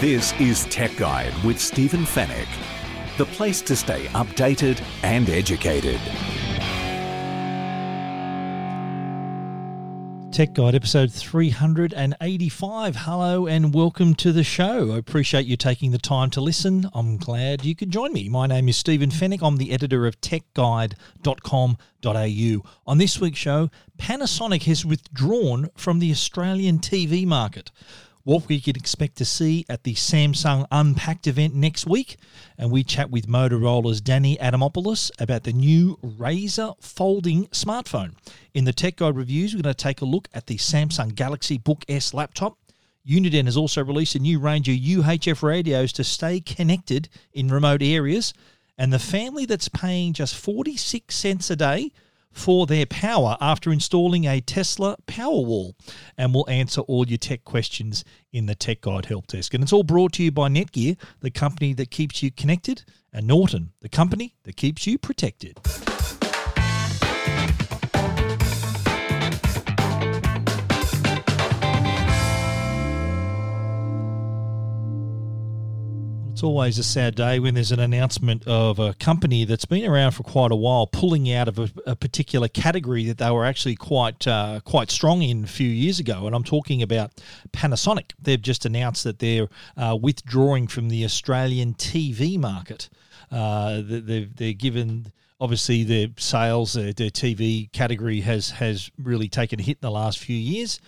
This is Tech Guide with Stephen Fennec, the place to stay updated and educated. Tech Guide episode 385. Hello and welcome to the show. I appreciate you taking the time to listen. I'm glad you could join me. My name is Stephen Fennec. I'm the editor of techguide.com.au. On this week's show, Panasonic has withdrawn from the Australian TV market, what we could expect to see at the Samsung Unpacked event next week, and we chat with Motorola's Danny Adamopoulos about the new Razr folding smartphone. In the Tech Guide reviews, we're going to take a look at the Samsung Galaxy Book S laptop. Uniden has also released a new range of UHF radios to stay connected in remote areas, and the family that's paying just 46 cents a day for their power after installing a Tesla Powerwall. And we'll answer all your tech questions in the Tech Guide Help Desk. And it's all brought to you by Netgear, the company that keeps you connected, and Norton, the company that keeps you protected. It's always a sad day when there's an announcement of a company that's been around for quite a while pulling out of a particular category that they were actually quite strong in a few years ago, and I'm talking about Panasonic. They've just announced that they're withdrawing from the Australian TV market. They're given... Obviously, their sales, their TV category has really taken a hit in the last few years,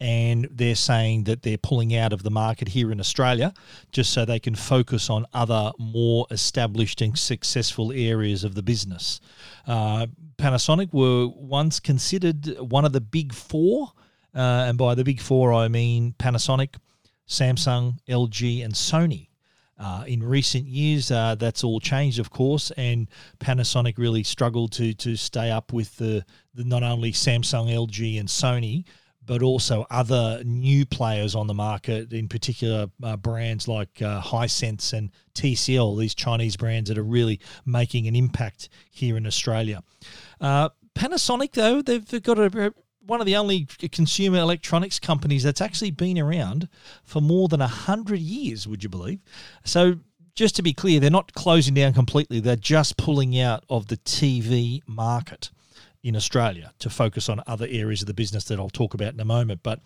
and they're saying that they're pulling out of the market here in Australia just so they can focus on other more established and successful areas of the business. Panasonic were once considered one of the big four, and by the big four I mean Panasonic, Samsung, LG and Sony. In recent years, that's all changed, of course, and Panasonic really struggled to stay up with the not only Samsung, LG and Sony, but also other new players on the market, in particular brands like Hisense and TCL, these Chinese brands that are really making an impact here in Australia. Panasonic, though, they've got one of the only consumer electronics companies that's actually been around for more than 100 years, would you believe? So just to be clear, they're not closing down completely. They're just pulling out of the TV market in Australia to focus on other areas of the business that I'll talk about in a moment. But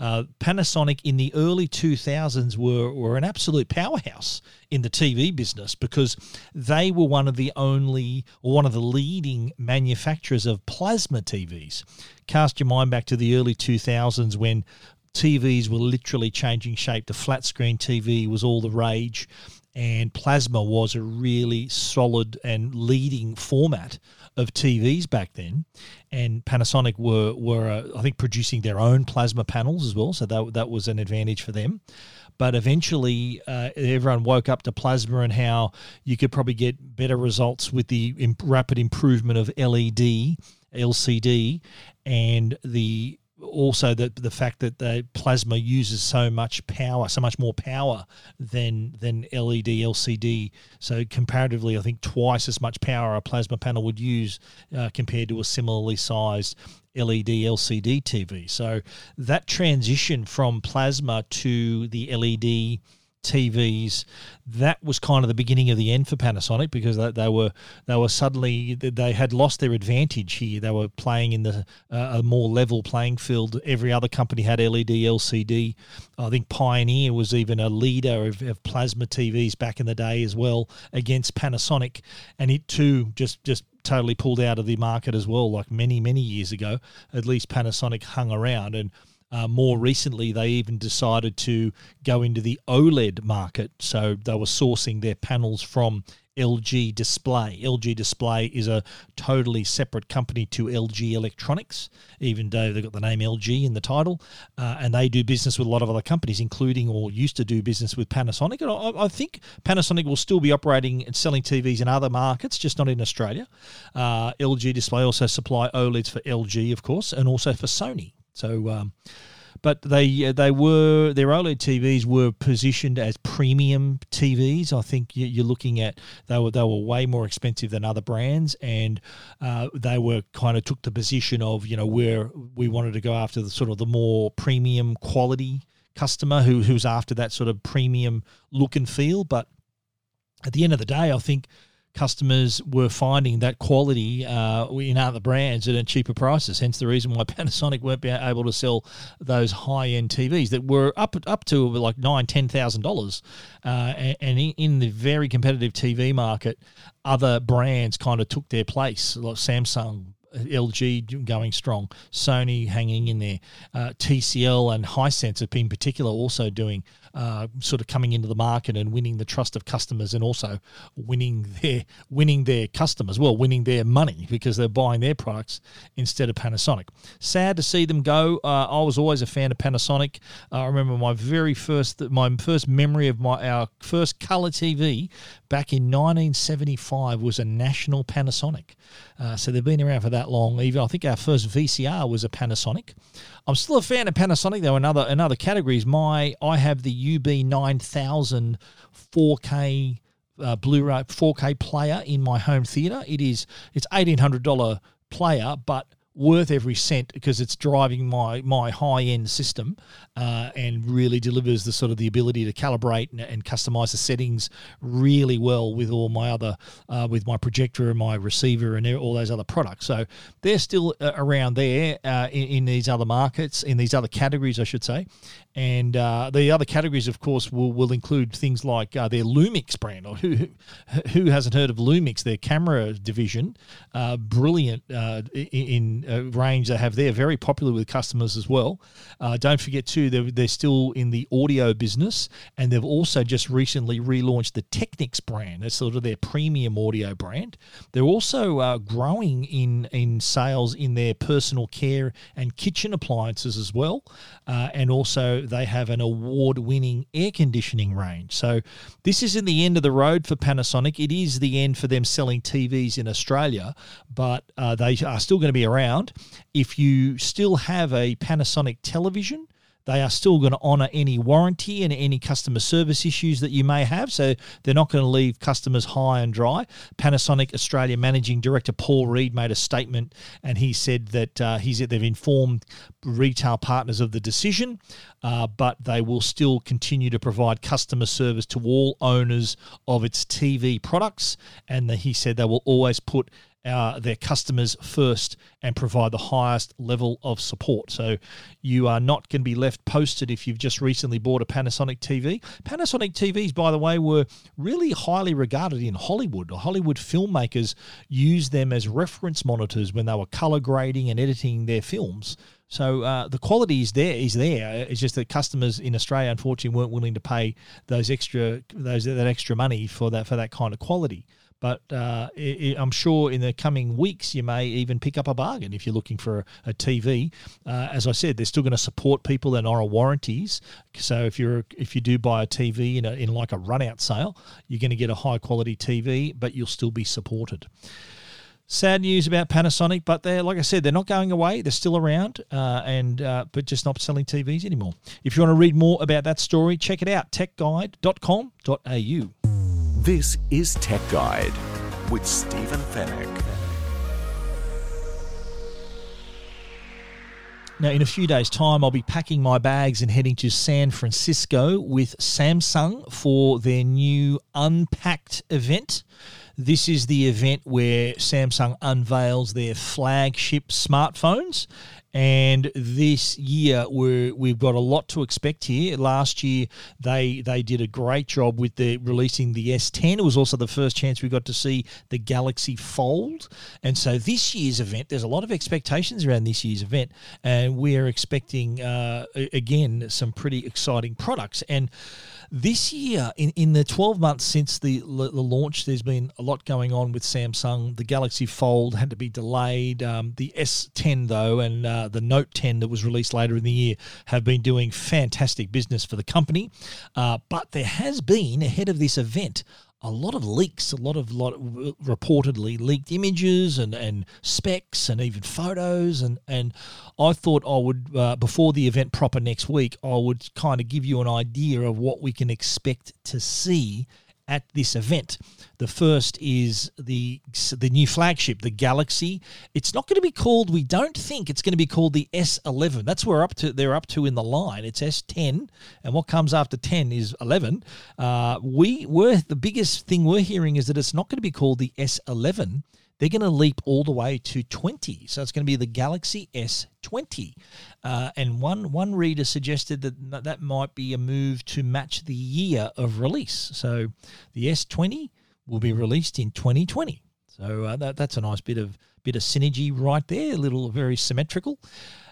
Panasonic in the early 2000s were an absolute powerhouse in the TV business because they were one of the leading manufacturers of plasma TVs. Cast your mind back to the early 2000s when TVs were literally changing shape. The flat screen TV was all the rage, and plasma was a really solid and leading format of TVs back then. And Panasonic were producing their own plasma panels as well, so that was an advantage for them. But eventually, everyone woke up to plasma and how you could probably get better results with the rapid improvement of LED, LCD, and also the fact that the plasma uses so much more power than LED, LCD. So comparatively, I think twice as much power a plasma panel would use compared to a similarly sized LED, LCD TV. So that transition from plasma to the LED TVs, that was kind of the beginning of the end for Panasonic, because they were suddenly, they had lost their advantage here. They were playing in a more level playing field. Every other company had LED, LCD. I think Pioneer was even a leader of plasma TVs back in the day as well, against Panasonic, and it too just totally pulled out of the market as well. Like many years ago, at least Panasonic hung around, and more recently, they even decided to go into the OLED market. So they were sourcing their panels from LG Display. LG Display is a totally separate company to LG Electronics, even though they've got the name LG in the title, and they do business with a lot of other companies, including or used to do business with Panasonic. And I think Panasonic will still be operating and selling TVs in other markets, just not in Australia. LG Display also supply OLEDs for LG, of course, and also for Sony. So... but they were, their OLED TVs were positioned as premium TVs. I think you're looking at, they were way more expensive than other brands, and they were kind of took the position of, you know, where we wanted to go after the sort of the more premium quality customer who's after that sort of premium look and feel. But at the end of the day, I think customers were finding that quality in other brands at cheaper prices, hence the reason why Panasonic weren't able to sell those high-end TVs that were up to like $9,000, $10,000. And in the very competitive TV market, other brands kind of took their place, like Samsung, LG going strong, Sony hanging in there, TCL and Hisense in particular also doing sort of coming into the market and winning the trust of customers, and also winning their customers, well, winning their money, because they're buying their products instead of Panasonic. Sad to see them go. I was always a fan of Panasonic. I remember my first memory of our first colour TV back in 1975 was a National Panasonic. So they've been around for that long. Even I think our first VCR was a Panasonic. I'm still a fan of Panasonic, though, in other categories. I have the UB9000 4K Blu-ray 4K player in my home theater. It's $1,800 player, but worth every cent, because it's driving my high-end system and really delivers the sort of the ability to calibrate and customize the settings really well with all my other with my projector and my receiver and all those other products. So they're still around there in these other markets, in these other categories, I should say. And the other categories, of course, will include things like their Lumix brand. Or who hasn't heard of Lumix? Their camera division, brilliant range they have there, very popular with customers as well. Don't forget too, they're still in the audio business, and they've also just recently relaunched the Technics brand. That's sort of their premium audio brand. They're also growing in sales in their personal care and kitchen appliances as well, and also they have an award-winning air conditioning range. So this isn't the end of the road for Panasonic. It is the end for them selling TVs in Australia, but they are still going to be around. If you still have a Panasonic television, they are still going to honour any warranty and any customer service issues that you may have, so they're not going to leave customers high and dry. Panasonic Australia Managing Director Paul Reed made a statement, and he said that they've informed retail partners of the decision, but they will still continue to provide customer service to all owners of its TV products, and he said they will always put their customers first and provide the highest level of support. So you are not going to be left posted if you've just recently bought a Panasonic TV. Panasonic TVs, by the way, were really highly regarded in Hollywood. Hollywood filmmakers used them as reference monitors when they were color grading and editing their films. So the quality is there. It's just that customers in Australia, unfortunately, weren't willing to pay that extra money for that kind of quality. But I'm sure in the coming weeks you may even pick up a bargain if you're looking for a TV. As I said, they're still going to support people and honor warranties. So if you do buy a TV in like a run-out sale, you're going to get a high-quality TV, but you'll still be supported. Sad news about Panasonic, but they're, like I said, they're not going away. They're still around, but just not selling TVs anymore. If you want to read more about that story, check it out, techguide.com.au. This is Tech Guide with Stephen Fennec. Now, in a few days' time, I'll be packing my bags and heading to San Francisco with Samsung for their new Unpacked event. This is the event where Samsung unveils their flagship smartphones, And this year, we've got a lot to expect here. Last year, they did a great job with the releasing the S10. It was also the first chance we got to see the Galaxy Fold. And so this year's event, there's a lot of expectations around this year's event. And we're expecting, again, some pretty exciting products. And this year, in the 12 months since the launch, there's been a lot going on with Samsung. The Galaxy Fold had to be delayed. The S10, though, and the Note 10 that was released later in the year have been doing fantastic business for the company. But there has been, ahead of this event, a lot of leaks, a lot of reportedly leaked images and specs and even photos. And I thought I would, before the event proper next week, I would kind of give you an idea of what we can expect to see at this event. The first is the new flagship, the Galaxy. It's not going to be called, we don't think it's going to be called the S11. That's where they're up to in the line. It's S10, and what comes after 10 is 11. The biggest thing we're hearing is that it's not going to be called the S11. They're going to leap all the way to 20. So it's going to be the Galaxy S20. And one reader suggested that might be a move to match the year of release. So the S20 will be released in 2020. So that's a nice bit of synergy right there, a little very symmetrical.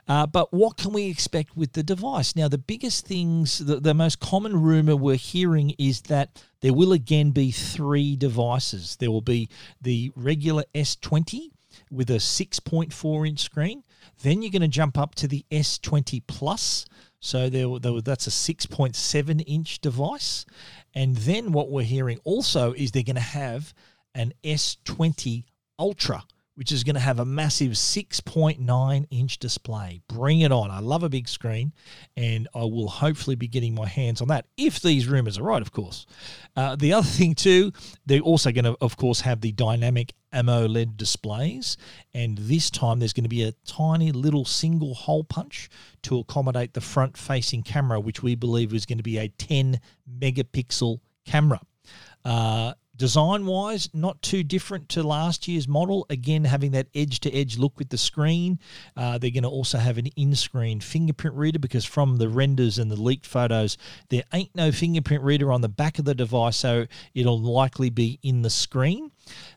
But what can we expect with the device? Now, the biggest things, the most common rumor we're hearing is that there will again be three devices. There will be the regular S20 with a 6.4-inch screen. Then you're going to jump up to the S20 Plus. So that's a 6.7-inch device. And then what we're hearing also is they're going to have an S20 Ultra, which is going to have a massive 6.9-inch display. Bring it on. I love a big screen, and I will hopefully be getting my hands on that, if these rumors are right, of course. The other thing, too, they're also going to, of course, have the dynamic AMOLED displays, and this time there's going to be a tiny little single hole punch to accommodate the front-facing camera, which we believe is going to be a 10-megapixel camera. Design-wise, not too different to last year's model. Again, having that edge-to-edge look with the screen. They're going to also have an in-screen fingerprint reader, because from the renders and the leaked photos, there ain't no fingerprint reader on the back of the device, so it'll likely be in the screen.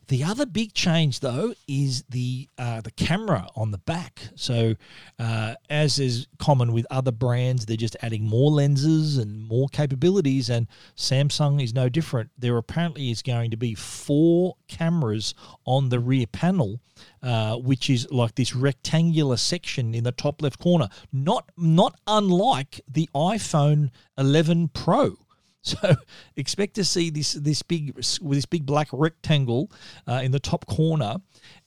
The other big change, though, is the camera on the back. So, as is common with other brands, they're just adding more lenses and more capabilities, and Samsung is no different. There apparently is going to be four cameras on the rear panel, which is like this rectangular section in the top left corner, not unlike the iPhone 11 Pro. So expect to see this big black rectangle in the top corner,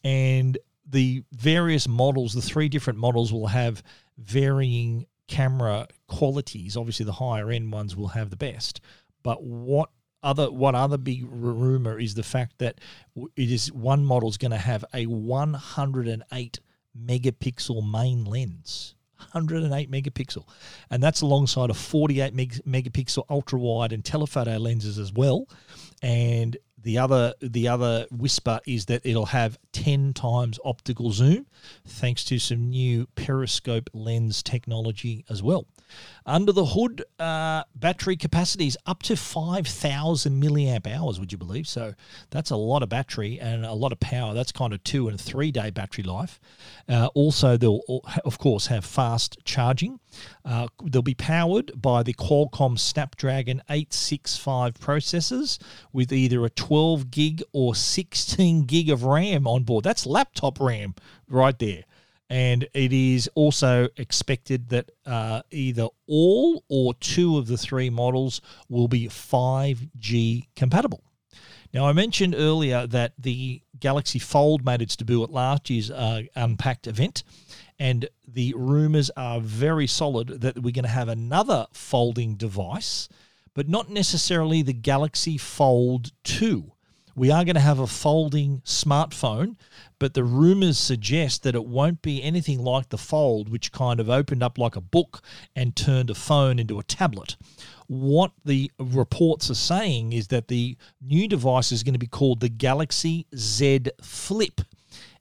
and the various models, the three different models, will have varying camera qualities. Obviously, the higher end ones will have the best. But what other big rumor is the fact that it is one model's going to have a 108 megapixel main lens. 108 megapixel, and that's alongside a 48 megapixel ultra wide and telephoto lenses as well. And the other whisper is that it'll have 10 times optical zoom, thanks to some new periscope lens technology as well. Under the hood, battery capacity is up to 5,000 milliamp hours, would you believe? So that's a lot of battery and a lot of power. That's kind of 2 and 3 day battery life. Also, they'll, of course, have fast charging. They'll be powered by the Qualcomm Snapdragon 865 processors with either a 12 gig or 16 gig of RAM on board. That's laptop RAM right there. And it is also expected that either all or two of the three models will be 5G compatible. Now, I mentioned earlier that the Galaxy Fold made its debut at last year's Unpacked event, and the rumours are very solid that we're going to have another folding device, but not necessarily the Galaxy Fold 2. We are going to have a folding smartphone, but the rumors suggest that it won't be anything like the Fold, which kind of opened up like a book and turned a phone into a tablet. What the reports are saying is that the new device is going to be called the Galaxy Z Flip,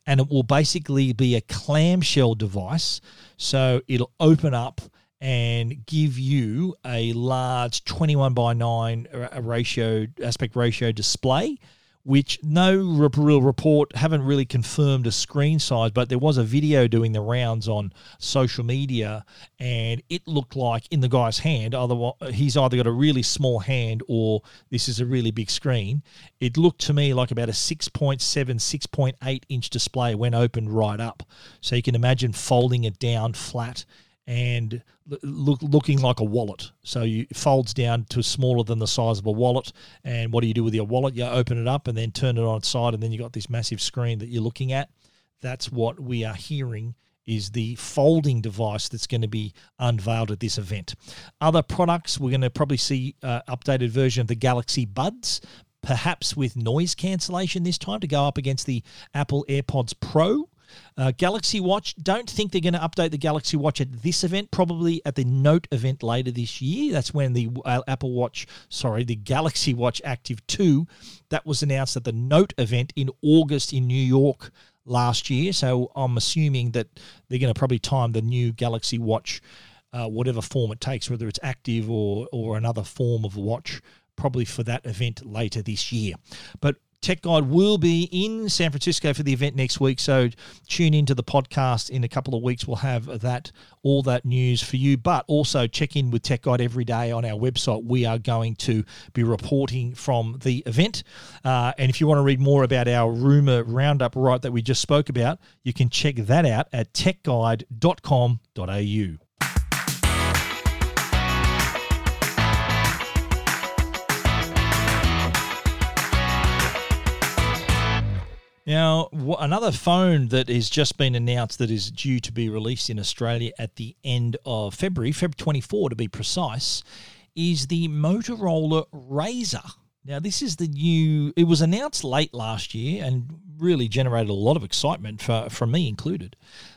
and it will basically be a clamshell device. So it'll open up and give you a large 21:9 ratio, aspect ratio display, which no real report, haven't really confirmed a screen size, but there was a video doing the rounds on social media, and it looked like in the guy's hand, otherwise he's either got a really small hand or this is a really big screen. It looked to me like about a 6.7, 6.8 inch display when opened right up. So you can imagine folding it down flat and looking like a wallet. So it folds down to smaller than the size of a wallet. And what do you do with your wallet? You open it up and then turn it on its side, and then you've got this massive screen that you're looking at. That's what we are hearing is the folding device that's going to be unveiled at this event. Other products, we're going to probably see an updated version of the Galaxy Buds, perhaps with noise cancellation this time to go up against the Apple AirPods Pro. Galaxy Watch, don't think they're going to update the Galaxy Watch at this event, probably at the Note event later this year. That's when the Galaxy Watch Active 2, that was announced at the Note event in August in New York last year. So I'm assuming that they're going to probably time the new Galaxy Watch, whatever form it takes, whether it's active or another form of watch, probably for that event later this year. But Tech Guide will be in San Francisco for the event next week, so tune into the podcast in a couple of weeks. We'll have all that news for you, but also check in with Tech Guide every day on our website. We are going to be reporting from the event, and if you want to read more about our rumor roundup that we just spoke about, you can check that out at techguide.com.au. Now, another phone that has just been announced that is due to be released in Australia at the end of February, Feb 24 to be precise, is the Motorola Razr. Now, this is it was announced late last year and really generated a lot of excitement, for me included.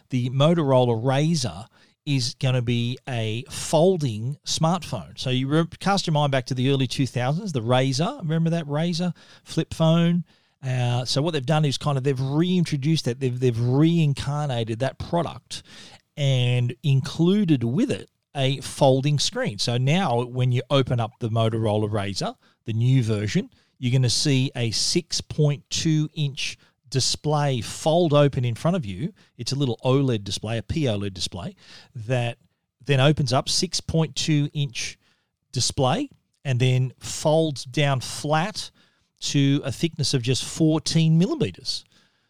The Motorola Razr is going to be a folding smartphone. So you cast your mind back to the early 2000s, the Razr, remember that Razr flip phone? So what they've done is they've reintroduced that, they've reincarnated that product and included with it a folding screen. So now when you open up the Motorola Razr, the new version, you're going to see a 6.2 inch display fold open in front of you. It's a little OLED display, a POLED display, that then opens up, 6.2 inch display, and then folds down flat to a thickness of just 14 millimeters.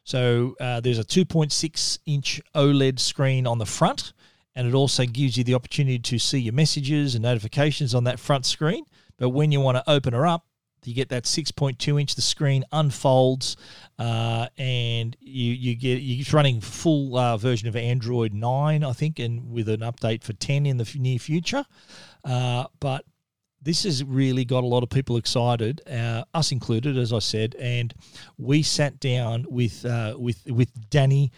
So there's a 2.6 inch OLED screen on the front, and it also gives you the opportunity to see your messages and notifications on that front screen. But when you want to open her up, you get that 6.2 inch, the screen unfolds, and it's running full version of Android 9, I think, and with an update for 10 in the near future. But this has really got a lot of people excited, us included, as I said. And we sat down with Danny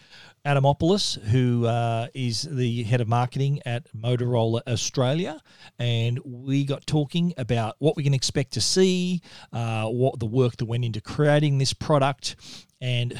Adamopoulos, who is the head of marketing at Motorola Australia, and we got talking about what we can expect to see, what the work that went into creating this product, and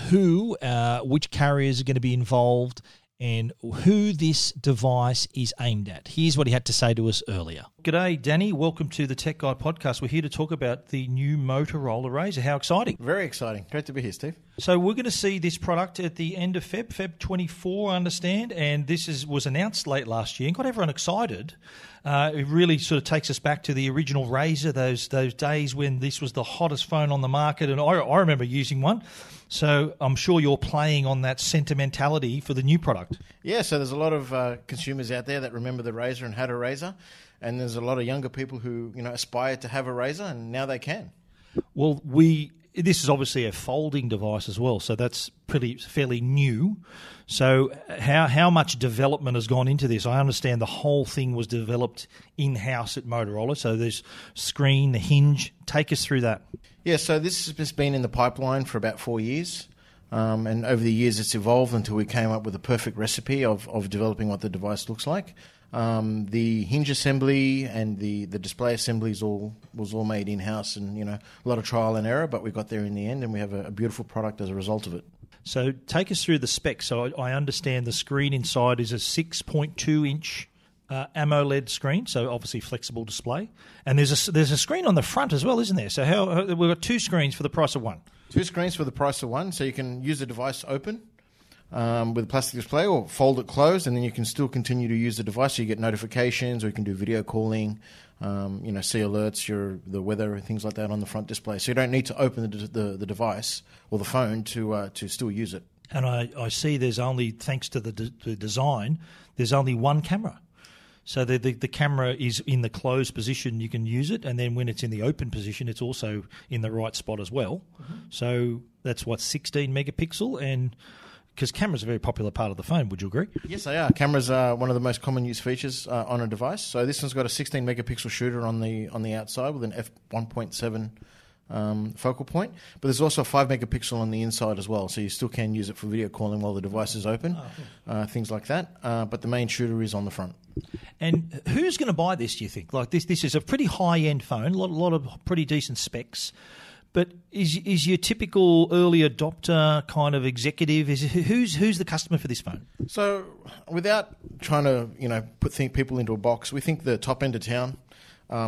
which carriers are going to be involved, and who this device is aimed at. Here's what he had to say to us earlier. G'day, Danny. Welcome to the Tech Guide podcast. We're here to talk about the new Motorola Razr. How exciting. Very exciting. Great to be here, Steve. So we're going to see this product at the end of Feb 24, I understand, and this was announced late last year and got everyone excited. It really sort of takes us back to the original Razr, those days when this was the hottest phone on the market, and I remember using one. So I'm sure you're playing on that sentimentality for the new product. Yeah, so there's a lot of consumers out there that remember the Razr and had a Razr, and there's a lot of younger people who aspire to have a Razr, and now they can. Well, this is obviously a folding device as well, so that's fairly new. So how much development has gone into this? I understand the whole thing was developed in-house at Motorola, so there's screen, the hinge. Take us through that. Yeah, so this has been in the pipeline for about 4 years, and over the years it's evolved until we came up with a perfect recipe of developing what the device looks like. The hinge assembly and the display assembly was all made in-house, and a lot of trial and error, but we got there in the end, and we have a beautiful product as a result of it. So take us through the specs. So I understand the screen inside is a 6.2-inch AMOLED screen, so obviously flexible display. And there's a screen on the front as well, isn't there? So we've got two screens for the price of one. Two screens for the price of one, so you can use the device open with a plastic display or fold it closed, and then you can still continue to use the device. So you get notifications, or you can do video calling, see alerts, the weather, and things like that on the front display. So you don't need to open the device or the phone to still use it. And I see there's only, thanks to the design, there's only one camera. So the camera is in the closed position, you can use it, and then when it's in the open position, it's also in the right spot as well. Mm-hmm. So that's 16 megapixel, and because cameras are a very popular part of the phone, would you agree? Yes, they are. Cameras are one of the most common used features on a device. So this one's got a 16 megapixel shooter on the outside with an f1.7 focal point, but there's also a 5 megapixel on the inside as well, so you still can use it for video calling while the device is open, things like that, but the main shooter is on the front. And who's going to buy this, do you think? Like this is a pretty high-end phone, a lot of pretty decent specs, but is your typical early adopter kind of executive, who's the customer for this phone? So without trying to put people into a box, we think the top end of town,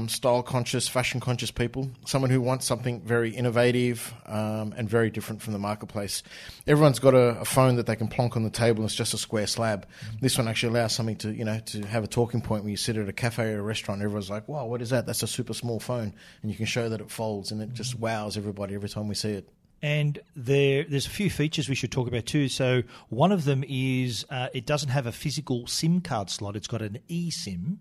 style-conscious, fashion-conscious people, someone who wants something very innovative and very different from the marketplace. Everyone's got a phone that they can plonk on the table. It's just a square slab. This one actually allows something to have a talking point when you sit at a cafe or a restaurant. Everyone's like, wow, what is that? That's a super small phone. And you can show that it folds, and it just wows everybody every time we see it. And there's a few features we should talk about too. So one of them is it doesn't have a physical SIM card slot. It's got an eSIM.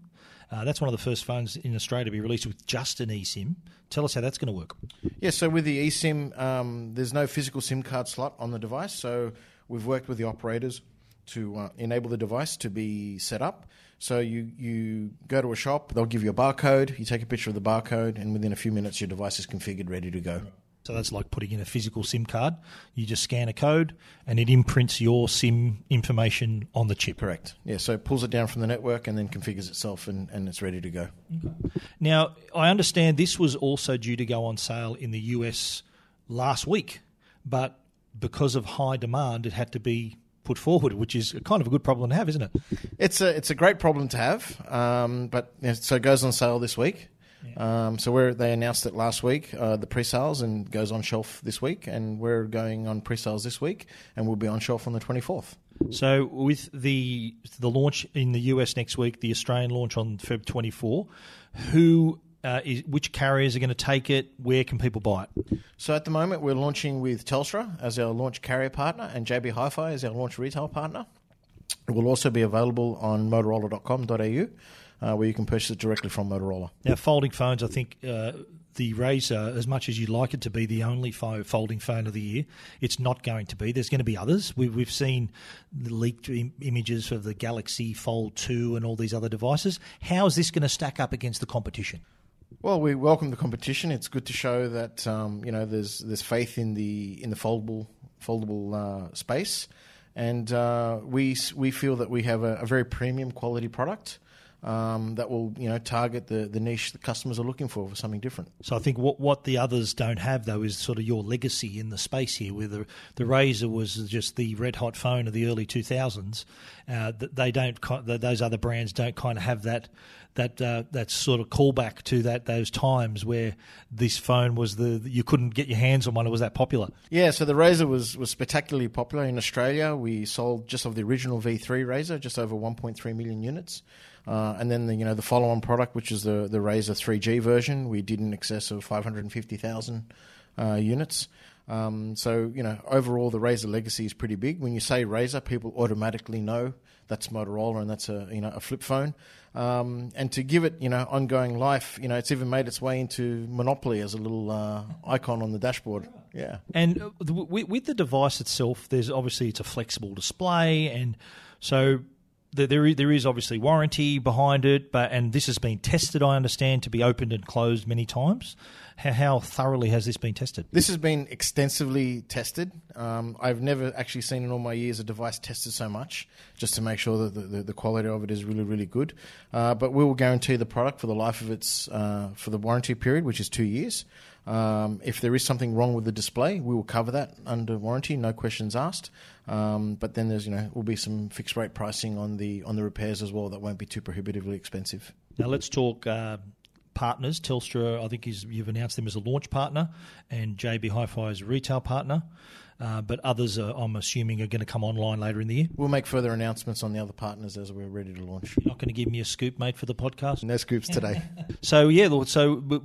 That's one of the first phones in Australia to be released with just an eSIM. Tell us how that's going to work. Yeah, so with the eSIM, there's no physical SIM card slot on the device. So we've worked with the operators to enable the device to be set up. So you go to a shop, they'll give you a barcode, you take a picture of the barcode, and within a few minutes your device is configured, ready to go. So that's like putting in a physical SIM card. You just scan a code and it imprints your SIM information on the chip. Correct. Yeah, so it pulls it down from the network and then configures itself and it's ready to go. Okay. Now, I understand this was also due to go on sale in the US last week, but because of high demand, it had to be put forward, which is kind of a good problem to have, isn't it? It's a great problem to have, so it goes on sale this week. Yeah. So they announced it last week, the pre-sales, and goes on shelf this week, and we're going on pre-sales this week, and we'll be on shelf on the 24th. So with the launch in the US next week, the Australian launch on Feb 24, which carriers are going to take it? Where can people buy it? So at the moment we're launching with Telstra as our launch carrier partner and JB Hi-Fi as our launch retail partner. It will also be available on motorola.com.au. Where you can purchase it directly from Motorola. Now, folding phones, I think the Razr, as much as you'd like it to be the only folding phone of the year, it's not going to be. There's going to be others. We've seen the leaked images of the Galaxy Fold 2 and all these other devices. How is this going to stack up against the competition? Well, we welcome the competition. It's good to show that there's faith in the foldable space, and we feel that we have a very premium quality product. That will target the niche that customers are looking for something different. So I think what the others don't have, though, is sort of your legacy in the space here, where the Razr was just the red-hot phone of the early 2000s. Those other brands don't kind of have that sort of callback to those times where this phone was you couldn't get your hands on one. It was that popular. Yeah, so the Razr was spectacularly popular in Australia. We sold just of the original V3 Razr just over 1.3 million units, and then the follow-on product, which is the Razr 3G version, we did in excess of 550,000 units. Overall, the Razr legacy is pretty big. When you say Razr, people automatically know that's Motorola and that's a flip phone. And to give it ongoing life, it's even made its way into Monopoly as a little icon on the dashboard. Yeah. And with the device itself, there's obviously it's a flexible display, and so There is obviously warranty behind it, but and this has been tested, I understand, to be opened and closed many times. How thoroughly has this been tested? This has been extensively tested. I've never actually seen in all my years a device tested so much, just to make sure that the quality of it is really, really good. But we will guarantee the product for the life of its for the warranty period, which is 2 years. If there is something wrong with the display, we will cover that under warranty, no questions asked. But then there's, will be some fixed rate pricing on the repairs as well that won't be too prohibitively expensive. Now let's talk partners. Telstra, I think you've announced them as a launch partner, and JB Hi-Fi as a retail partner. But others, I'm assuming, are going to come online later in the year. We'll make further announcements on the other partners as we're ready to launch. You're not going to give me a scoop, mate, for the podcast? No scoops today. So the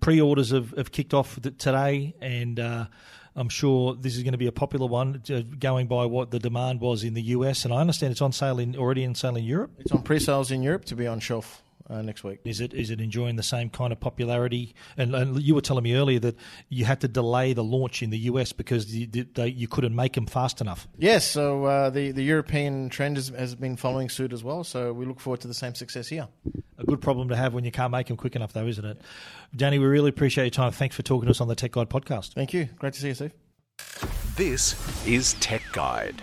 pre-orders have kicked off today, and I'm sure this is going to be a popular one, going by what the demand was in the US. And I understand it's on sale already in sale in Europe. It's on pre-sales in Europe to be on shelf next week. Is it enjoying the same kind of popularity? And you were telling me earlier that you had to delay the launch in the US because you couldn't make them fast enough. Yes, so the European trend has been following suit as well, so we look forward to the same success here. A good problem to have when you can't make them quick enough, though, isn't it? Danny, we really appreciate your time. Thanks for talking to us on the Tech Guide podcast. Thank you. Great to see you, Steve. This is Tech Guide.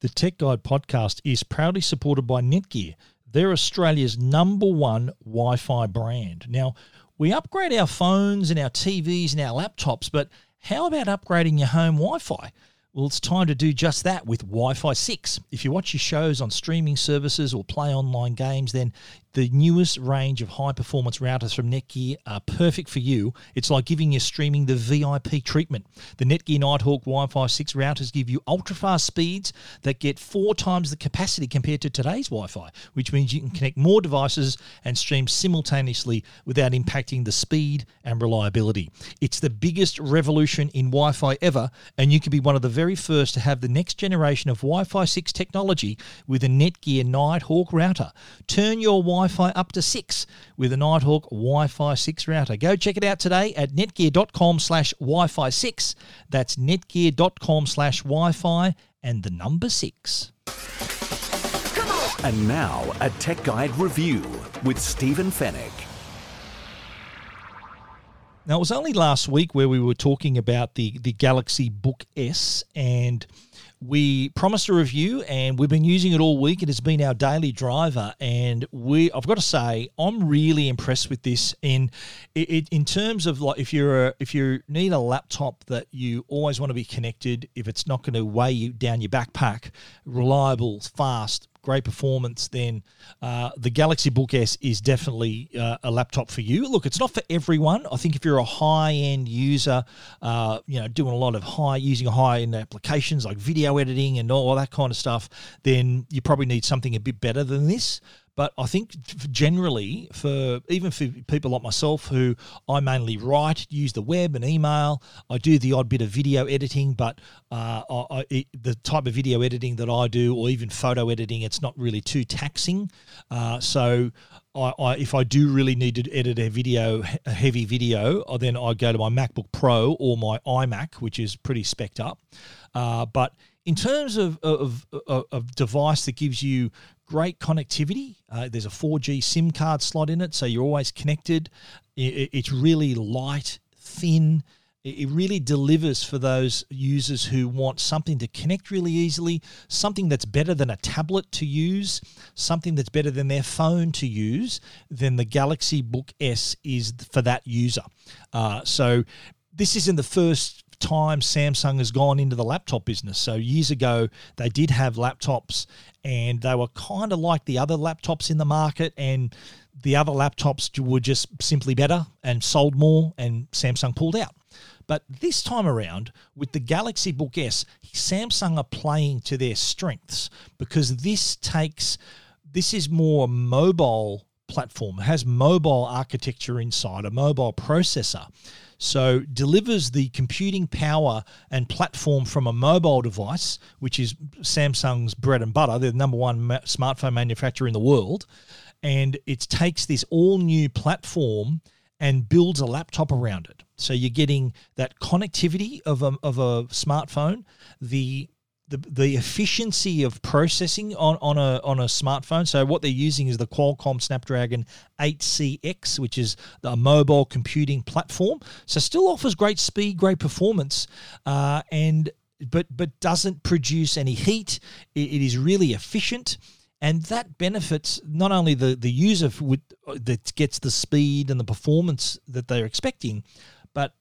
The Tech Guide podcast is proudly supported by Netgear. They're Australia's #1 Wi-Fi brand. Now, we upgrade our phones and our TVs and our laptops, but how about upgrading your home Wi-Fi? Well, it's time to do just that with Wi-Fi 6. If you watch your shows on streaming services or play online games, then the newest range of high-performance routers from Netgear are perfect for you. It's like giving your streaming the VIP treatment. The Netgear Nighthawk Wi-Fi 6 routers give you ultra-fast speeds that get 4 times the capacity compared to today's Wi-Fi, which means you can connect more devices and stream simultaneously without impacting the speed and reliability. It's the biggest revolution in Wi-Fi ever, and you can be one of the very first to have the next generation of Wi-Fi 6 technology with a Netgear Nighthawk router. Turn your Wi-Fi up to 6 with a Nighthawk Wi-Fi 6 router. Go check it out today at netgear.com/Wi-Fi 6. That's netgear.com/Wi-Fi and the number 6. Come on. And now a Tech Guide review with Stephen Fennec. Now, it was only last week where we were talking about the Galaxy Book S, and we promised a review, and we've been using it all week. It has been our daily driver, and I've got to say, I'm really impressed with this. In terms of, like, if you need a laptop that you always want to be connected, if it's not going to weigh you down your backpack, reliable, fast, great performance, then the Galaxy Book S is definitely a laptop for you. Look, it's not for everyone. I think if you're a high-end user, doing a lot of high-end applications like video editing and all that kind of stuff, then you probably need something a bit better than this. But I think generally, even for people like myself who I mainly write, use the web and email, I do the odd bit of video editing, but the type of video editing that I do, or even photo editing, it's not really too taxing. So if I do really need to edit a heavy video, then I go to my MacBook Pro or my iMac, which is pretty specced up. But in terms of device that gives you great connectivity. There's a 4G SIM card slot in it, so you're always connected. It's really light, thin. It really delivers for those users who want something to connect really easily, something that's better than a tablet to use, something that's better than their phone to use, then the Galaxy Book S is for that user. So this isn't the first time Samsung has gone into the laptop business. So years ago, they did have laptops, and they were kind of like the other laptops in the market, and the other laptops were just simply better and sold more, and Samsung pulled out. But this time around, with the Galaxy Book S, Samsung are playing to their strengths, because this is more mobile platform. It has mobile architecture inside, a mobile processor. So delivers the computing power and platform from a mobile device, which is Samsung's bread and butter. They're the #1 smartphone manufacturer in the world. And it takes this all-new platform and builds a laptop around it. So you're getting that connectivity of a smartphone, the the efficiency of processing on a smartphone. So what they're using is the Qualcomm Snapdragon 8cx, which is a mobile computing platform. So still offers great speed, great performance, but doesn't produce any heat. It is really efficient. And that benefits not only the user that gets the speed and the performance that they're expecting, but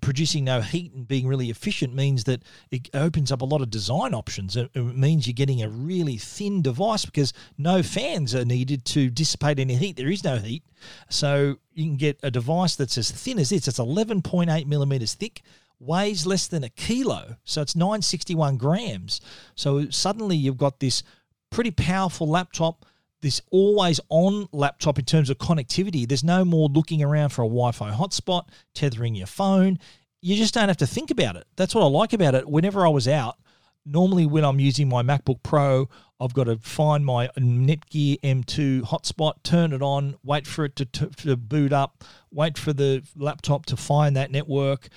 producing no heat and being really efficient means that it opens up a lot of design options. It means you're getting a really thin device because no fans are needed to dissipate any heat. There is no heat. So you can get a device that's as thin as this. It's 11.8 millimeters thick, weighs less than a kilo. So it's 961 grams. So suddenly you've got this pretty powerful laptop, this always-on laptop in terms of connectivity. There's no more looking around for a Wi-Fi hotspot, tethering your phone. You just don't have to think about it. That's what I like about it. Whenever I was out, normally when I'm using my MacBook Pro, I've got to find my Netgear M2 hotspot, turn it on, wait for it to boot up, wait for the laptop to find that network,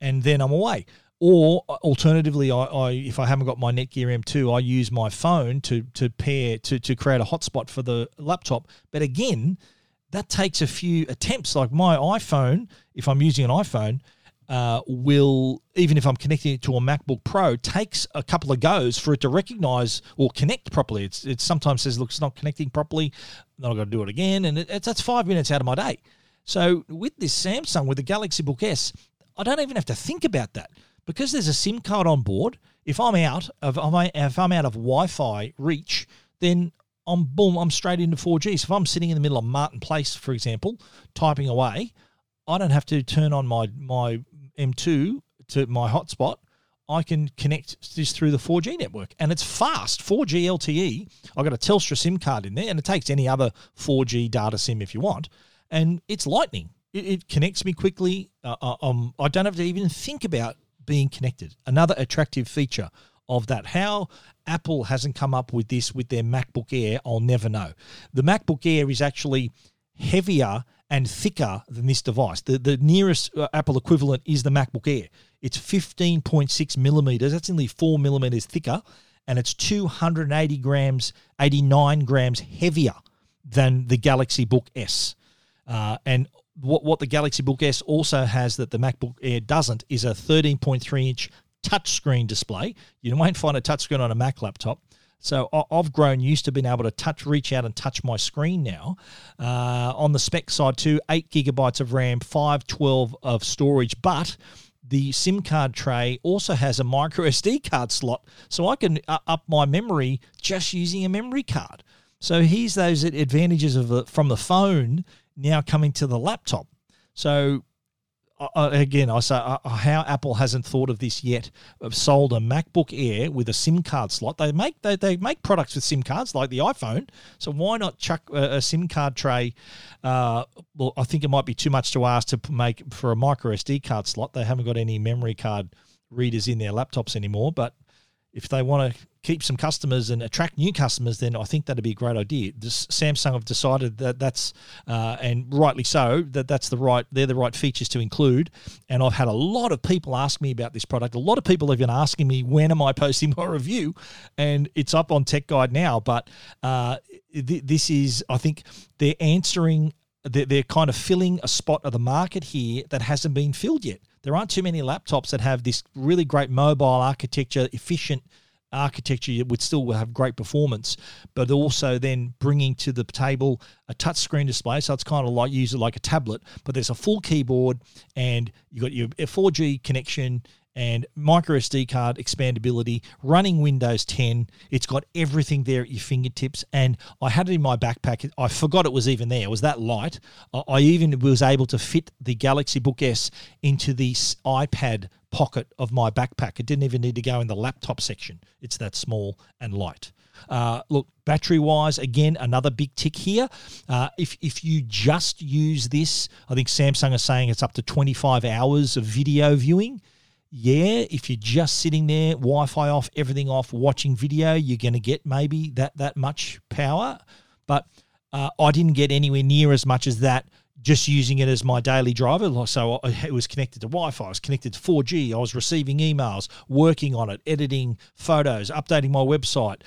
and then I'm away. Or alternatively, if I haven't got my Netgear M2, I use my phone to pair to create a hotspot for the laptop. But again, that takes a few attempts. Like my iPhone, if I'm using an iPhone, will, even if I'm connecting it to a MacBook Pro, takes a couple of goes for it to recognize or connect properly. It sometimes says, look, it's not connecting properly, then I've got to do it again. And that's 5 minutes out of my day. So with this Samsung, with the Galaxy Book S, I don't even have to think about that. Because there's a SIM card on board, if I'm out of Wi-Fi reach, then I'm straight into 4G. So if I'm sitting in the middle of Martin Place, for example, typing away, I don't have to turn on my M2 to my hotspot. I can connect this through the 4G network, and it's fast, 4G LTE. I've got a Telstra SIM card in there, and it takes any other 4G data SIM if you want, and it's lightning. It connects me quickly. I don't have to even think about being connected. Another attractive feature of that. How Apple hasn't come up with this with their MacBook Air, I'll never know. The MacBook Air is actually heavier and thicker than this device. The nearest Apple equivalent is the MacBook Air. It's 15.6 millimeters. That's nearly 4 millimeters thicker, and it's 89 grams heavier than the Galaxy Book S. And what the Galaxy Book S also has that the MacBook Air doesn't is a 13.3-inch touchscreen display. You won't find a touchscreen on a Mac laptop. So I've grown used to being able to reach out and touch my screen now. On the spec side too, 8 gigabytes of RAM, 512 of storage, but the SIM card tray also has a micro SD card slot, so I can up my memory just using a memory card. So here's those advantages from the phone now coming to the laptop. So again, I say how Apple hasn't thought of this yet. I've sold a MacBook Air with a SIM card slot. They make products with SIM cards like the iPhone. So why not chuck a SIM card tray? Well, I think it might be too much to ask to make for a micro SD card slot. They haven't got any memory card readers in their laptops anymore. But if they want to keep some customers and attract new customers, then I think that'd be a great idea. Samsung have decided and rightly so, they're the right features to include. And I've had a lot of people ask me about this product. A lot of people have been asking me, when am I posting my review? And it's up on Tech Guide now, but this is, I think they're answering, they're kind of filling a spot of the market here that hasn't been filled yet. There aren't too many laptops that have this really great mobile architecture, efficient architecture that would still have great performance, but also then bringing to the table a touchscreen display. So it's kind of like use it like a tablet, but there's a full keyboard and you've got your 4G connection and micro SD card expandability, running Windows 10. It's got everything there at your fingertips. And I had it in my backpack. I forgot it was even there. It was that light. I even was able to fit the Galaxy Book S into this iPad pocket of my backpack. It didn't even need to go in the laptop section. It's that small and light. Look, battery-wise, again, another big tick here. If you just use this, I think Samsung are saying it's up to 25 hours of video viewing. Yeah, if you're just sitting there, Wi-Fi off, everything off, watching video, you're going to get maybe that much power. But I didn't get anywhere near as much as that just using it as my daily driver. So it was connected to Wi-Fi, I was connected to 4G, I was receiving emails, working on it, editing photos, updating my website,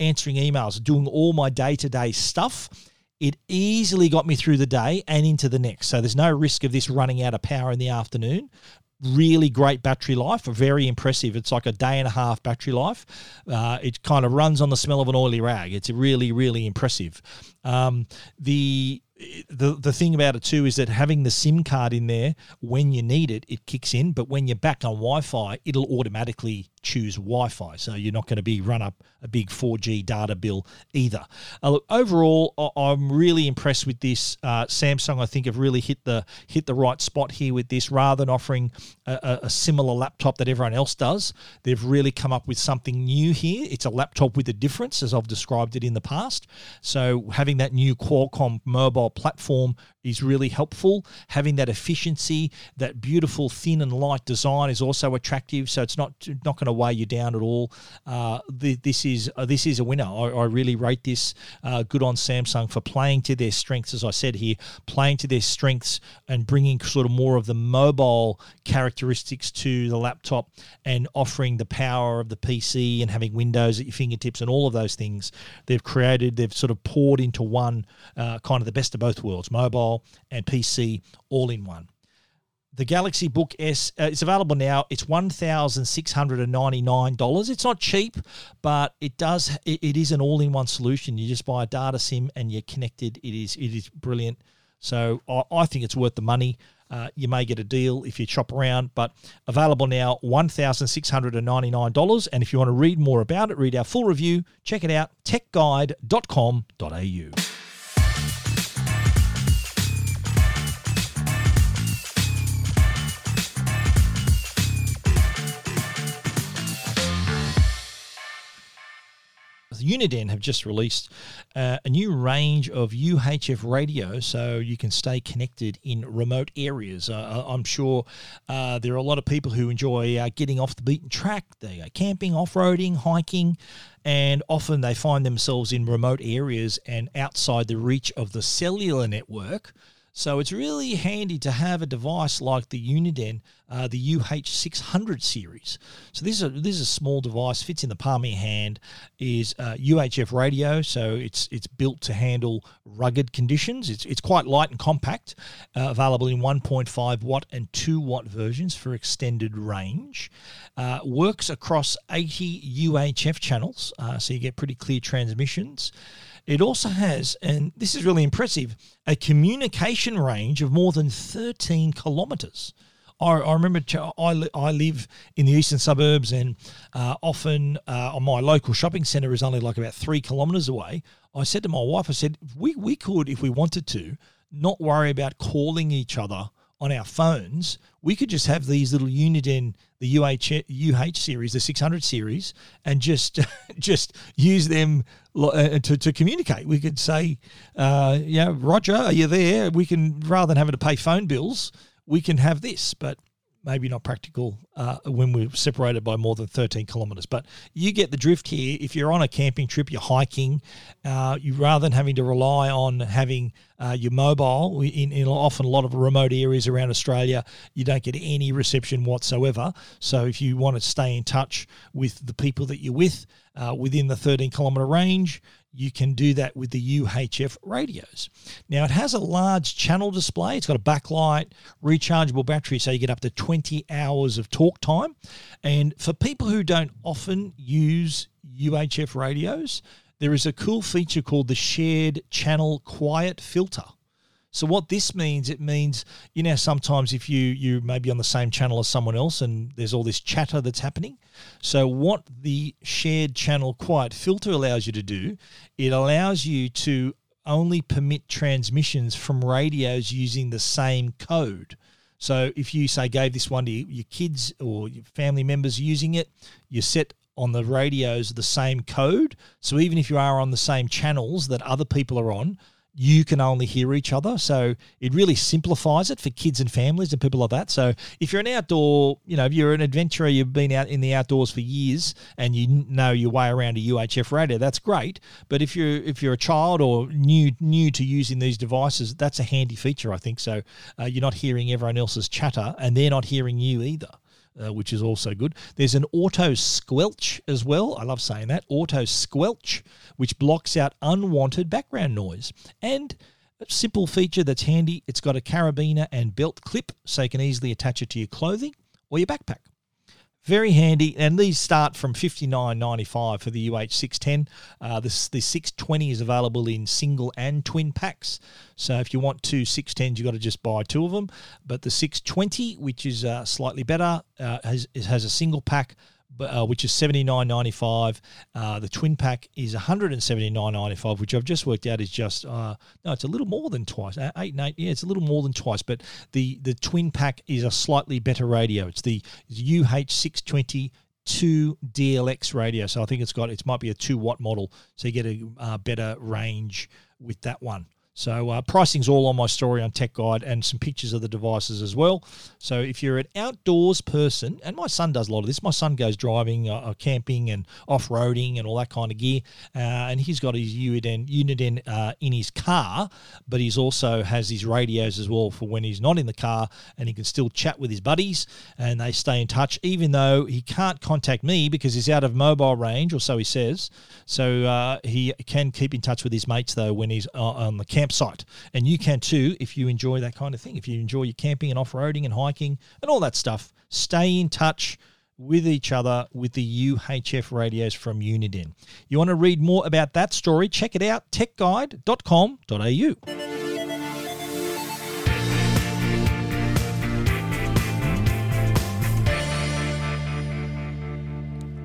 answering emails, doing all my day-to-day stuff. It easily got me through the day and into the next. So there's no risk of this running out of power in the afternoon. Really great battery life, very impressive. It's like a day and a half battery life. It kind of runs on the smell of an oily rag. It's really, really impressive. The thing about it too is that having the SIM card in there, when you need it, it kicks in. But when you're back on Wi-Fi, it'll automatically choose Wi-Fi. So you're not going to be run up a big 4G data bill either. Look, overall, I'm really impressed with this. Samsung, I think, have really hit the right spot here with this. Rather than offering a similar laptop that everyone else does, they've really come up with something new here. It's a laptop with a difference, as I've described it in the past. So having that new Qualcomm mobile platform is really helpful. Having that efficiency, that beautiful thin and light design is also attractive. So it's not going to weigh you down at all. This is a winner. I really rate this. Good on Samsung for playing to their strengths, as I said here, playing to their strengths and bringing sort of more of the mobile characteristics to the laptop and offering the power of the PC and having Windows at your fingertips and all of those things they've created. They've sort of poured into one, kind of the best of both worlds, mobile and PC all in one. The Galaxy Book S is available now. It's $1,699. It's not cheap, but it is an all-in-one solution. You just buy a data SIM and you're connected. It is brilliant. So I think it's worth the money. You may get a deal if you shop around, but available now, $1,699. And if you want to read more about it, read our full review, check it out, techguide.com.au. Uniden have just released a new range of UHF radios, so you can stay connected in remote areas. I'm sure there are a lot of people who enjoy getting off the beaten track. They go camping, off-roading, hiking, and often they find themselves in remote areas and outside the reach of the cellular network. So it's really handy to have a device like the Uniden, the UH600 series. So this is a small device, fits in the palm of your hand, is UHF radio. So it's built to handle rugged conditions. It's quite light and compact, available in 1.5 watt and 2 watt versions for extended range. Works across 80 UHF channels, so you get pretty clear transmissions. It also has, and this is really impressive, a communication range of more than 13 kilometres. I remember I live in the eastern suburbs, and often on my local shopping centre is only like about 3 kilometres away. I said to my wife, I said, we could, if we wanted to, not worry about calling each other on our phones. We could just have these little Uniden, the UH series, the 600 series, and just use them to communicate. We could say, yeah, Roger, are you there? We can, rather than having to pay phone bills, we can have this, but maybe not practical when we're separated by more than 13 kilometres. But you get the drift here. If you're on a camping trip, you're hiking, you rather than having to rely on having your mobile in often a lot of remote areas around Australia, you don't get any reception whatsoever. So if you want to stay in touch with the people that you're with within the 13 kilometre range, you can do that with the UHF radios. Now, it has a large channel display. It's got a backlight, rechargeable battery, so you get up to 20 hours of talk time. And for people who don't often use UHF radios, there is a cool feature called the Shared Channel Quiet Filter. So what this means, it means, you know, sometimes if you may be on the same channel as someone else and there's all this chatter that's happening. So what the Shared Channel Quiet Filter allows you to do, it allows you to only permit transmissions from radios using the same code. So if you, say, gave this one to your kids or your family members using it, you set on the radios the same code. So even if you are on the same channels that other people are on, you can only hear each other. So it really simplifies it for kids and families and people like that. So if you're an outdoor, you know, if you're an adventurer, you've been out in the outdoors for years and you know your way around a UHF radio, that's great. But if you're a child or new to using these devices, that's a handy feature, I think. So you're not hearing everyone else's chatter and they're not hearing you either. Which is also good. There's an auto squelch as well. I love saying that. Auto squelch, which blocks out unwanted background noise. And a simple feature that's handy, it's got a carabiner and belt clip, so you can easily attach it to your clothing or your backpack. Very handy, and these start from $59.95 for the UH610. The 620 is available in single and twin packs. So if you want two 610s, you've got to just buy two of them. But the 620, which is slightly better, has a single pack, which is $79.95. The twin pack is $179.95, which I've just worked out is just, no, it's a little more than twice. Eight, yeah, it's a little more than twice. But the twin pack is a slightly better radio. It's the UH620 2DLX radio. So I think it might be a 2-watt model. So you get a better range with that one. So pricing's all on my story on Tech Guide and some pictures of the devices as well. So if you're an outdoors person, and my son does a lot of this. My son goes driving, camping and off-roading and all that kind of gear. And he's got his Uniden in his car, but he's also has his radios as well for when he's not in the car, and he can still chat with his buddies and they stay in touch, even though he can't contact me because he's out of mobile range, or so he says. So he can keep in touch with his mates, though, when he's on the campsite. And you can too if you enjoy that kind of thing. If you enjoy your camping and off-roading and hiking and all that stuff, stay in touch with each other with the UHF radios from Uniden. You want to read more about that story? Check it out, techguide.com.au.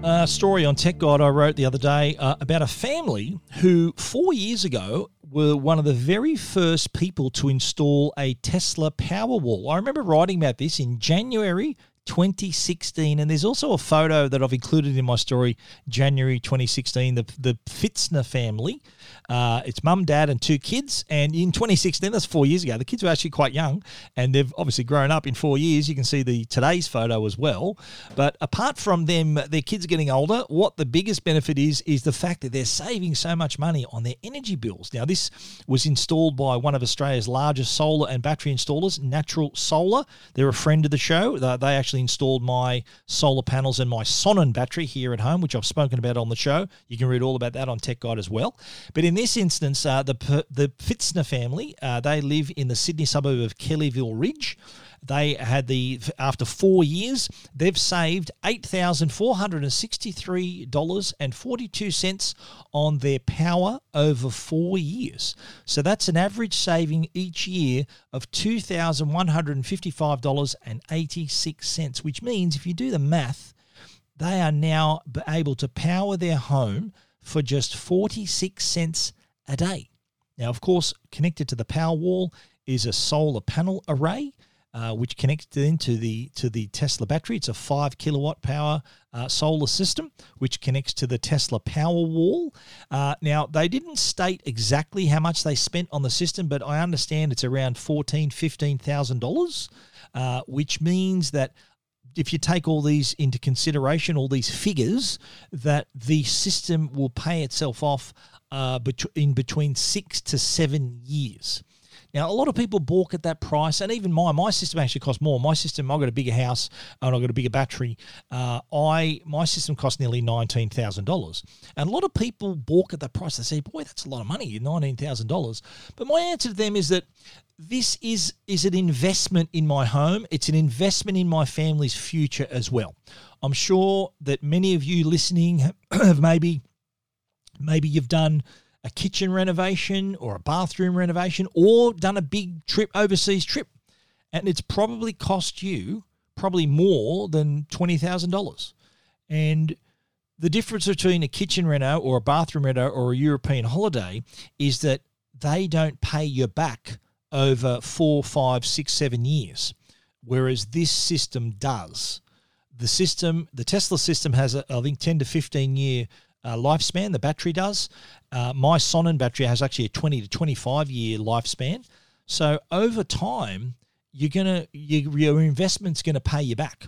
A story on Tech Guide I wrote the other day about a family who 4 years ago were one of the very first people to install a Tesla Powerwall. I remember writing about this in January 2016, and there's also a photo that I've included in my story, January 2016, the Pfitzner family. It's mum, dad, and two kids. And in 2016, that's 4 years ago, the kids were actually quite young, and they've obviously grown up in 4 years. You can see today's photo as well. But apart from them, their kids are getting older. What the biggest benefit is the fact that they're saving so much money on their energy bills. Now, this was installed by one of Australia's largest solar and battery installers, Natural Solar. They're a friend of the show. They actually installed my solar panels and my Sonnen battery here at home, which I've spoken about on the show. You can read all about that on Tech Guide as well. But in this instance, the Pfitzner family, they live in the Sydney suburb of Kellyville Ridge. They had after 4 years, they've saved $8,463.42 on their power over 4 years. So that's an average saving each year of $2,155.86, which means if you do the math, they are now able to power their home for just 46 cents a day. Now, of course, connected to the Powerwall is a solar panel array, which connects then to the Tesla battery. It's a 5 kilowatt power solar system, which connects to the Tesla Powerwall. Now, they didn't state exactly how much they spent on the system, but I understand it's around $14,000, $15,000, which means that if you take all these into consideration, all these figures, that the system will pay itself off in between 6 to 7 years. Now, a lot of people balk at that price, and even my system actually cost more. My system, I've got a bigger house and I've got a bigger battery. My system cost nearly $19,000. And a lot of people balk at that price. They say, boy, that's a lot of money, $19,000. But my answer to them is that this is an investment in my home. It's an investment in my family's future as well. I'm sure that many of you listening have maybe you've done a kitchen renovation or a bathroom renovation, or done a big overseas trip. And it's probably cost you more than $20,000. And the difference between a kitchen reno or a bathroom reno or a European holiday is that they don't pay you back over 4, 5, 6, 7 years, whereas this system does. The Tesla system has, I think, 10 to 15 year lifespan, the battery does. My Sonnen battery has actually a 20 to 25 year lifespan. So over time, your investment's going to pay you back.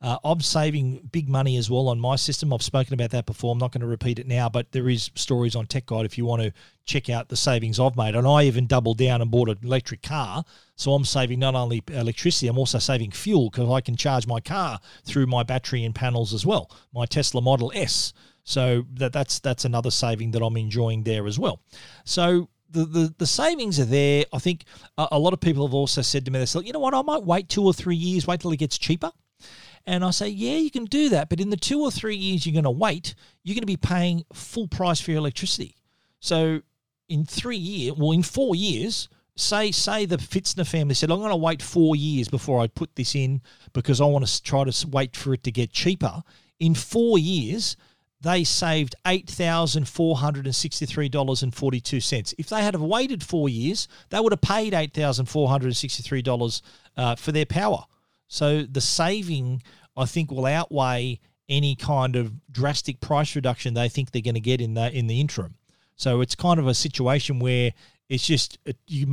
I'm saving big money as well on my system. I've spoken about that before. I'm not going to repeat it now, but there is stories on Tech Guide if you want to check out the savings I've made. And I even doubled down and bought an electric car. So I'm saving not only electricity, I'm also saving fuel because I can charge my car through my battery and panels as well, my Tesla Model S. So that's another saving that I'm enjoying there as well. So the savings are there. I think a lot of people have also said to me, they said, you know what, I might wait 2 or 3 years, wait till it gets cheaper. And I say, yeah, you can do that. But in the 2 or 3 years you're going to wait, you're going to be paying full price for your electricity. So in 4 years, say the Pfitzner family said, I'm going to wait 4 years before I put this in because I want to try to wait for it to get cheaper. In 4 years, they saved $8,463.42. If they had have waited 4 years, they would have paid $8,463 for their power. So the saving, I think, will outweigh any kind of drastic price reduction they think they're going to get in the interim. So it's kind of a situation where it's just you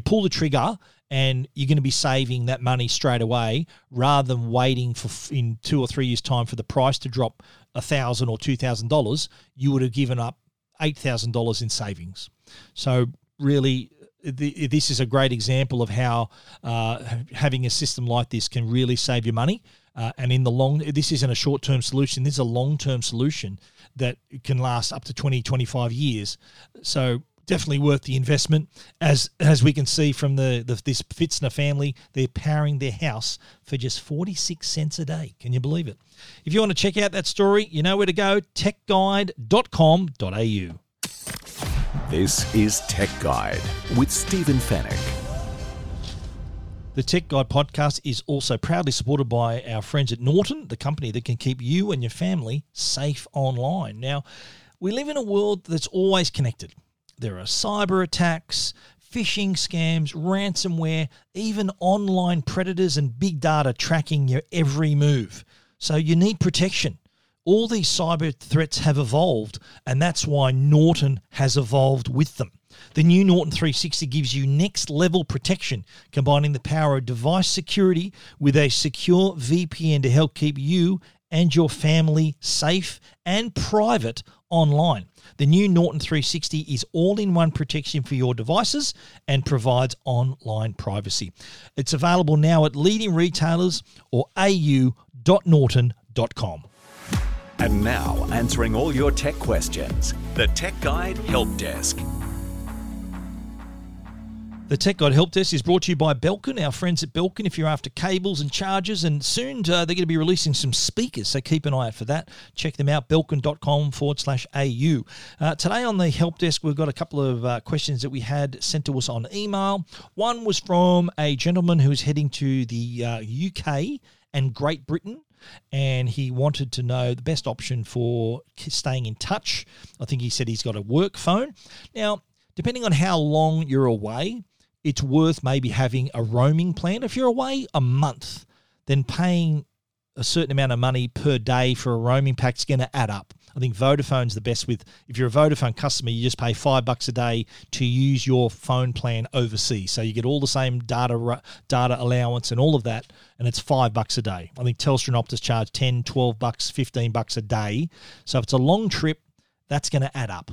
pull the trigger and you're going to be saving that money straight away rather than waiting for in 2 or 3 years' time for the price to drop $1,000 or $2,000. You would have given up $8,000 in savings. So really, this is a great example of how having a system like this can really save you money. And this isn't a short-term solution. This is a long-term solution that can last up to 20, 25 years. So definitely worth the investment. As we can see from this Pfitzner family, they're powering their house for just 46 cents a day. Can you believe it? If you want to check out that story, you know where to go, techguide.com.au. This is Tech Guide with Stephen Fennec. The Tech Guide podcast is also proudly supported by our friends at Norton, the company that can keep you and your family safe online. Now, we live in a world that's always connected. There are cyber attacks, phishing scams, ransomware, even online predators and big data tracking your every move. So you need protection. All these cyber threats have evolved, and that's why Norton has evolved with them. The new Norton 360 gives you next-level protection, combining the power of device security with a secure VPN to help keep you and your family safe and private online. The new Norton 360 is all-in-one protection for your devices and provides online privacy. It's available now at leading retailers or au.norton.com. And now, answering all your tech questions, the Tech Guide Help Desk. The Tech Guide Help Desk is brought to you by Belkin, our friends at Belkin. If you're after cables and chargers, and soon they're going to be releasing some speakers, so keep an eye out for that. Check them out, belkin.com/au. Today on the Help Desk, we've got a couple of questions that we had sent to us on email. One was from a gentleman who's heading to the UK and Great Britain, and he wanted to know the best option for staying in touch. I think he said he's got a work phone. Now, depending on how long you're away, it's worth maybe having a roaming plan. If you're away a month, then paying a certain amount of money per day for a roaming pack is going to add up. I think Vodafone's the best with, if you're a Vodafone customer, you just pay $5 a day to use your phone plan overseas. So you get all the same data allowance and all of that, and it's $5 a day. I think Telstra and Optus charge $10, $12, $15 a day. So if it's a long trip, that's going to add up.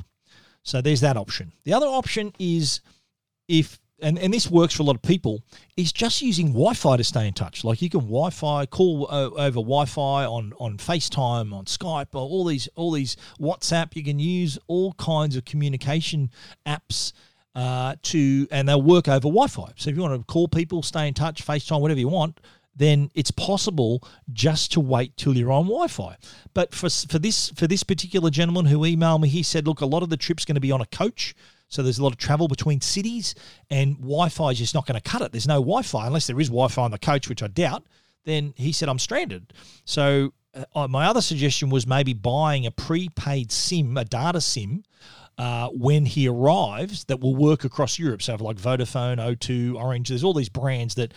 So there's that option. The other option is and this works for a lot of people, is just using Wi-Fi to stay in touch. Like you can call over Wi-Fi on FaceTime, on Skype, or all these WhatsApp. You can use all kinds of communication apps and they'll work over Wi-Fi. So if you want to call people, stay in touch, FaceTime, whatever you want, then it's possible just to wait till you're on Wi-Fi. But for this particular gentleman who emailed me, he said, look, a lot of the trip's going to be on a coach. So there's a lot of travel between cities, and Wi-Fi is just not going to cut it. There's no Wi-Fi, unless there is Wi-Fi on the coach, which I doubt. Then he said, I'm stranded. So my other suggestion was maybe buying a prepaid SIM, a data SIM, when he arrives that will work across Europe. So like Vodafone, O2, Orange, there's all these brands that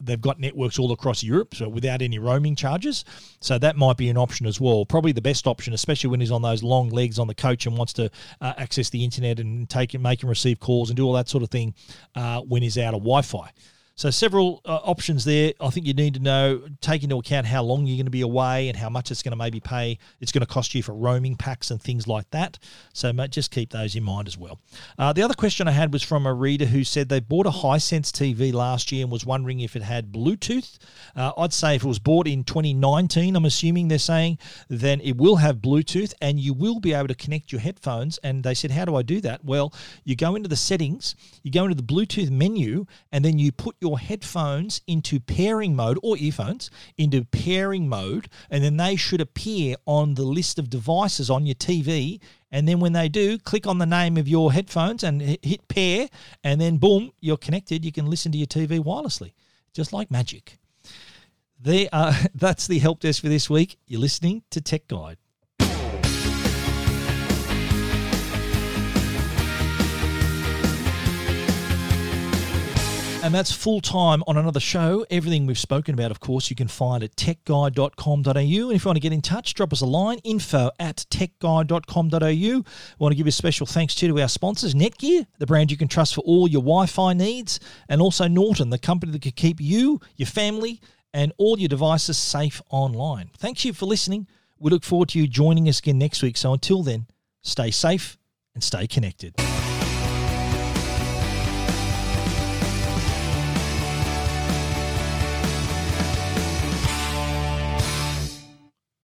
they've got networks all across Europe, so without any roaming charges. So that might be an option as well. Probably the best option, especially when he's on those long legs on the coach and wants to access the internet and take and make and receive calls and do all that sort of thing when he's out of Wi-Fi. So several options there. I think you need to know, take into account how long you're going to be away and how much it's going to maybe pay. It's going to cost you for roaming packs and things like that. So mate, just keep those in mind as well. The other question I had was from a reader who said they bought a Hisense TV last year and was wondering if it had Bluetooth. I'd say if it was bought in 2019, I'm assuming they're saying, then it will have Bluetooth and you will be able to connect your headphones. And they said, how do I do that? Well, you go into the settings, you go into the Bluetooth menu, and then you put your headphones into pairing mode, or earphones into pairing mode, and then they should appear on the list of devices on your TV. And then when they do, click on the name of your headphones and hit pair, and then boom, you're connected. You can listen to your TV wirelessly, just like magic. That's the help desk for this week. You're listening to Tech Guide. And that's full time on another show. Everything we've spoken about, of course, you can find at techguide.com.au. And if you want to get in touch, drop us a line, info@techguide.com.au. I want to give a special thanks to our sponsors, Netgear, the brand you can trust for all your Wi-Fi needs, and also Norton, the company that can keep you, your family, and all your devices safe online. Thank you for listening. We look forward to you joining us again next week. So until then, stay safe and stay connected.